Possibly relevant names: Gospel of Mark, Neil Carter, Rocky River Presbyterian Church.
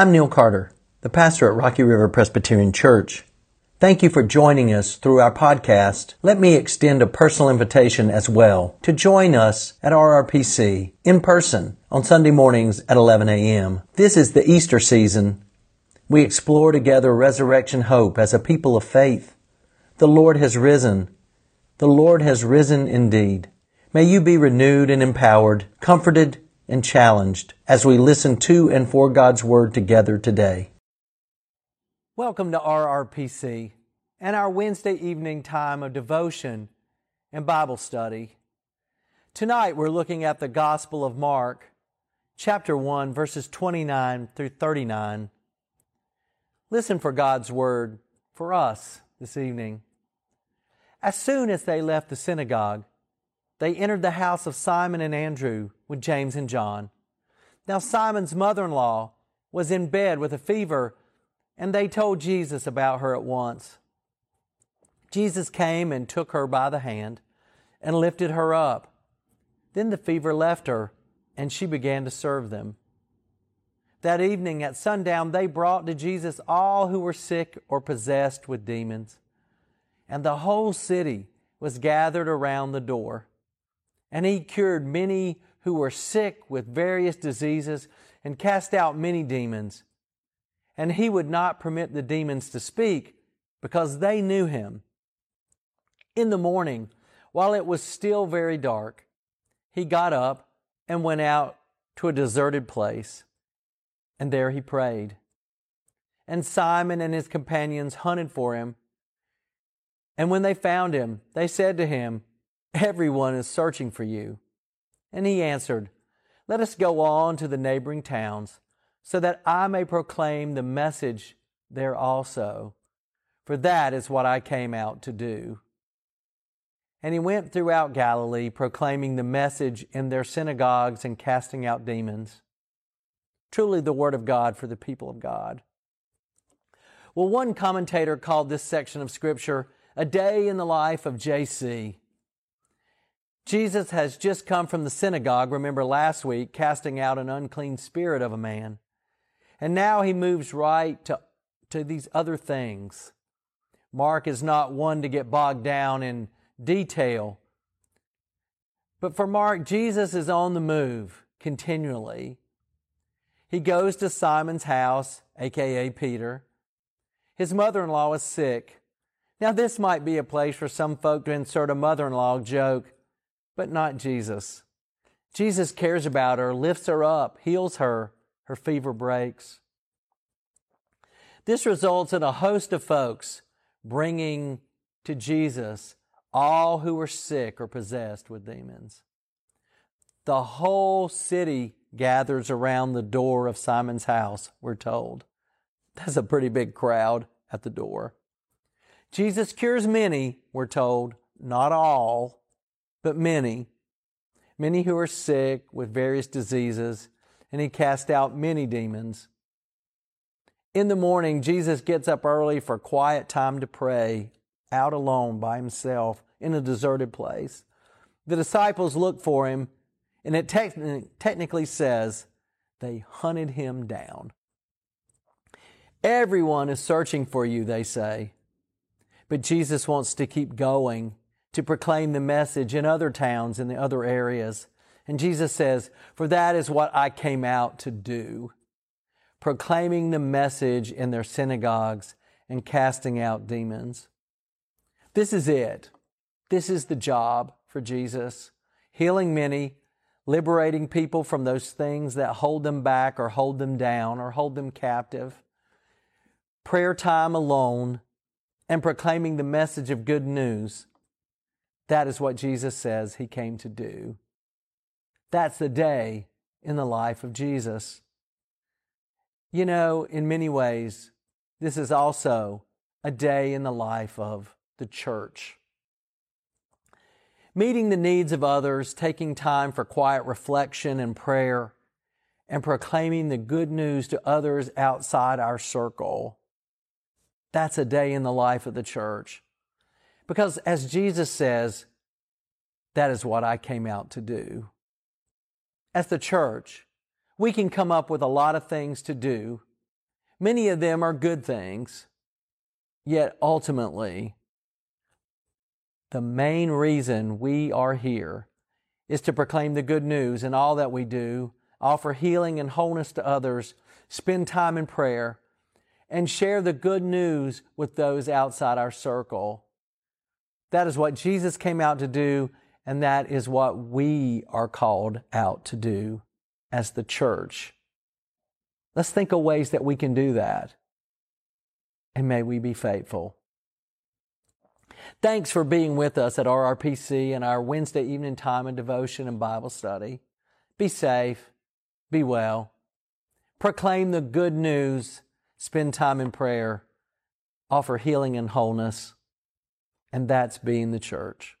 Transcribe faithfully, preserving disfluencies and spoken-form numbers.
I'm Neil Carter, the pastor at Rocky River Presbyterian Church. Thank you for joining us through our podcast. Let me extend a personal invitation as well to join us at R R P C in person on Sunday mornings at eleven a.m. This is the Easter season. We explore together resurrection hope as a people of faith. The Lord has risen. The Lord has risen indeed. May you be renewed and empowered, comforted, and challenged as we listen to and for God's Word together today. Welcome to R R P C and our Wednesday evening time of devotion and Bible study. Tonight we're looking at the Gospel of Mark, chapter one, verses twenty-nine through thirty-nine. Listen for God's Word for us this evening. As soon as they left the synagogue, they entered the house of Simon and Andrew with James and John. Now Simon's mother-in-law was in bed with a fever, and they told Jesus about her at once. Jesus came and took her by the hand and lifted her up. Then the fever left her, and she began to serve them. That evening at sundown, they brought to Jesus all who were sick or possessed with demons, and the whole city was gathered around the door. And he cured many who were sick with various diseases and cast out many demons. And he would not permit the demons to speak because they knew him. In the morning, while it was still very dark, he got up and went out to a deserted place. And there he prayed. And Simon and his companions hunted for him. And when they found him, they said to him, "Everyone is searching for you." And he answered, "Let us go on to the neighboring towns, so that I may proclaim the message there also, for that is what I came out to do." And he went throughout Galilee, proclaiming the message in their synagogues and casting out demons. Truly the word of God for the people of God. Well, one commentator called this section of Scripture a day in the life of J C Jesus has just come from the synagogue, remember last week, casting out an unclean spirit of a man. And now he moves right to, to these other things. Mark is not one to get bogged down in detail. But for Mark, Jesus is on the move continually. He goes to Simon's house, a k a. Peter. His mother-in-law is sick. Now this might be a place for some folk to insert a mother-in-law joke, but not Jesus. Jesus cares about her, lifts her up, heals her, her fever breaks. This results in a host of folks bringing to Jesus all who were sick or possessed with demons. The whole city gathers around the door of Simon's house, we're told. That's a pretty big crowd at the door. Jesus cures many, we're told, not all, but many, many who are sick with various diseases, and he cast out many demons. In the morning, Jesus gets up early for quiet time to pray, out alone by himself in a deserted place. The disciples look for him, and it te- technically says they hunted him down. "Everyone is searching for you," they say. But Jesus wants to keep going, to proclaim the message in other towns, in the other areas. And Jesus says, "For that is what I came out to do," proclaiming the message in their synagogues and casting out demons. This is it. This is the job for Jesus, healing many, liberating people from those things that hold them back or hold them down or hold them captive. Prayer time alone and proclaiming the message of good news. That is what Jesus says he came to do. That's the day in the life of Jesus. You know, in many ways, this is also a day in the life of the church. Meeting the needs of others, taking time for quiet reflection and prayer, and proclaiming the good news to others outside our circle. That's a day in the life of the church. Because as Jesus says, that is what I came out to do. As the church, we can come up with a lot of things to do Many of them are good things, yet ultimately, the main reason we are here is to proclaim the good news in all that we do, offer healing and wholeness to others, spend time in prayer, and share the good news with those outside our circle. That is what Jesus came out to do, and that is what we are called out to do as the church. Let's think of ways that we can do that, and may we be faithful. Thanks for being with us at R R P C and our Wednesday evening time of devotion and Bible study. Be safe. Be well. Proclaim the good news. Spend time in prayer. Offer healing and wholeness. And that's being the church.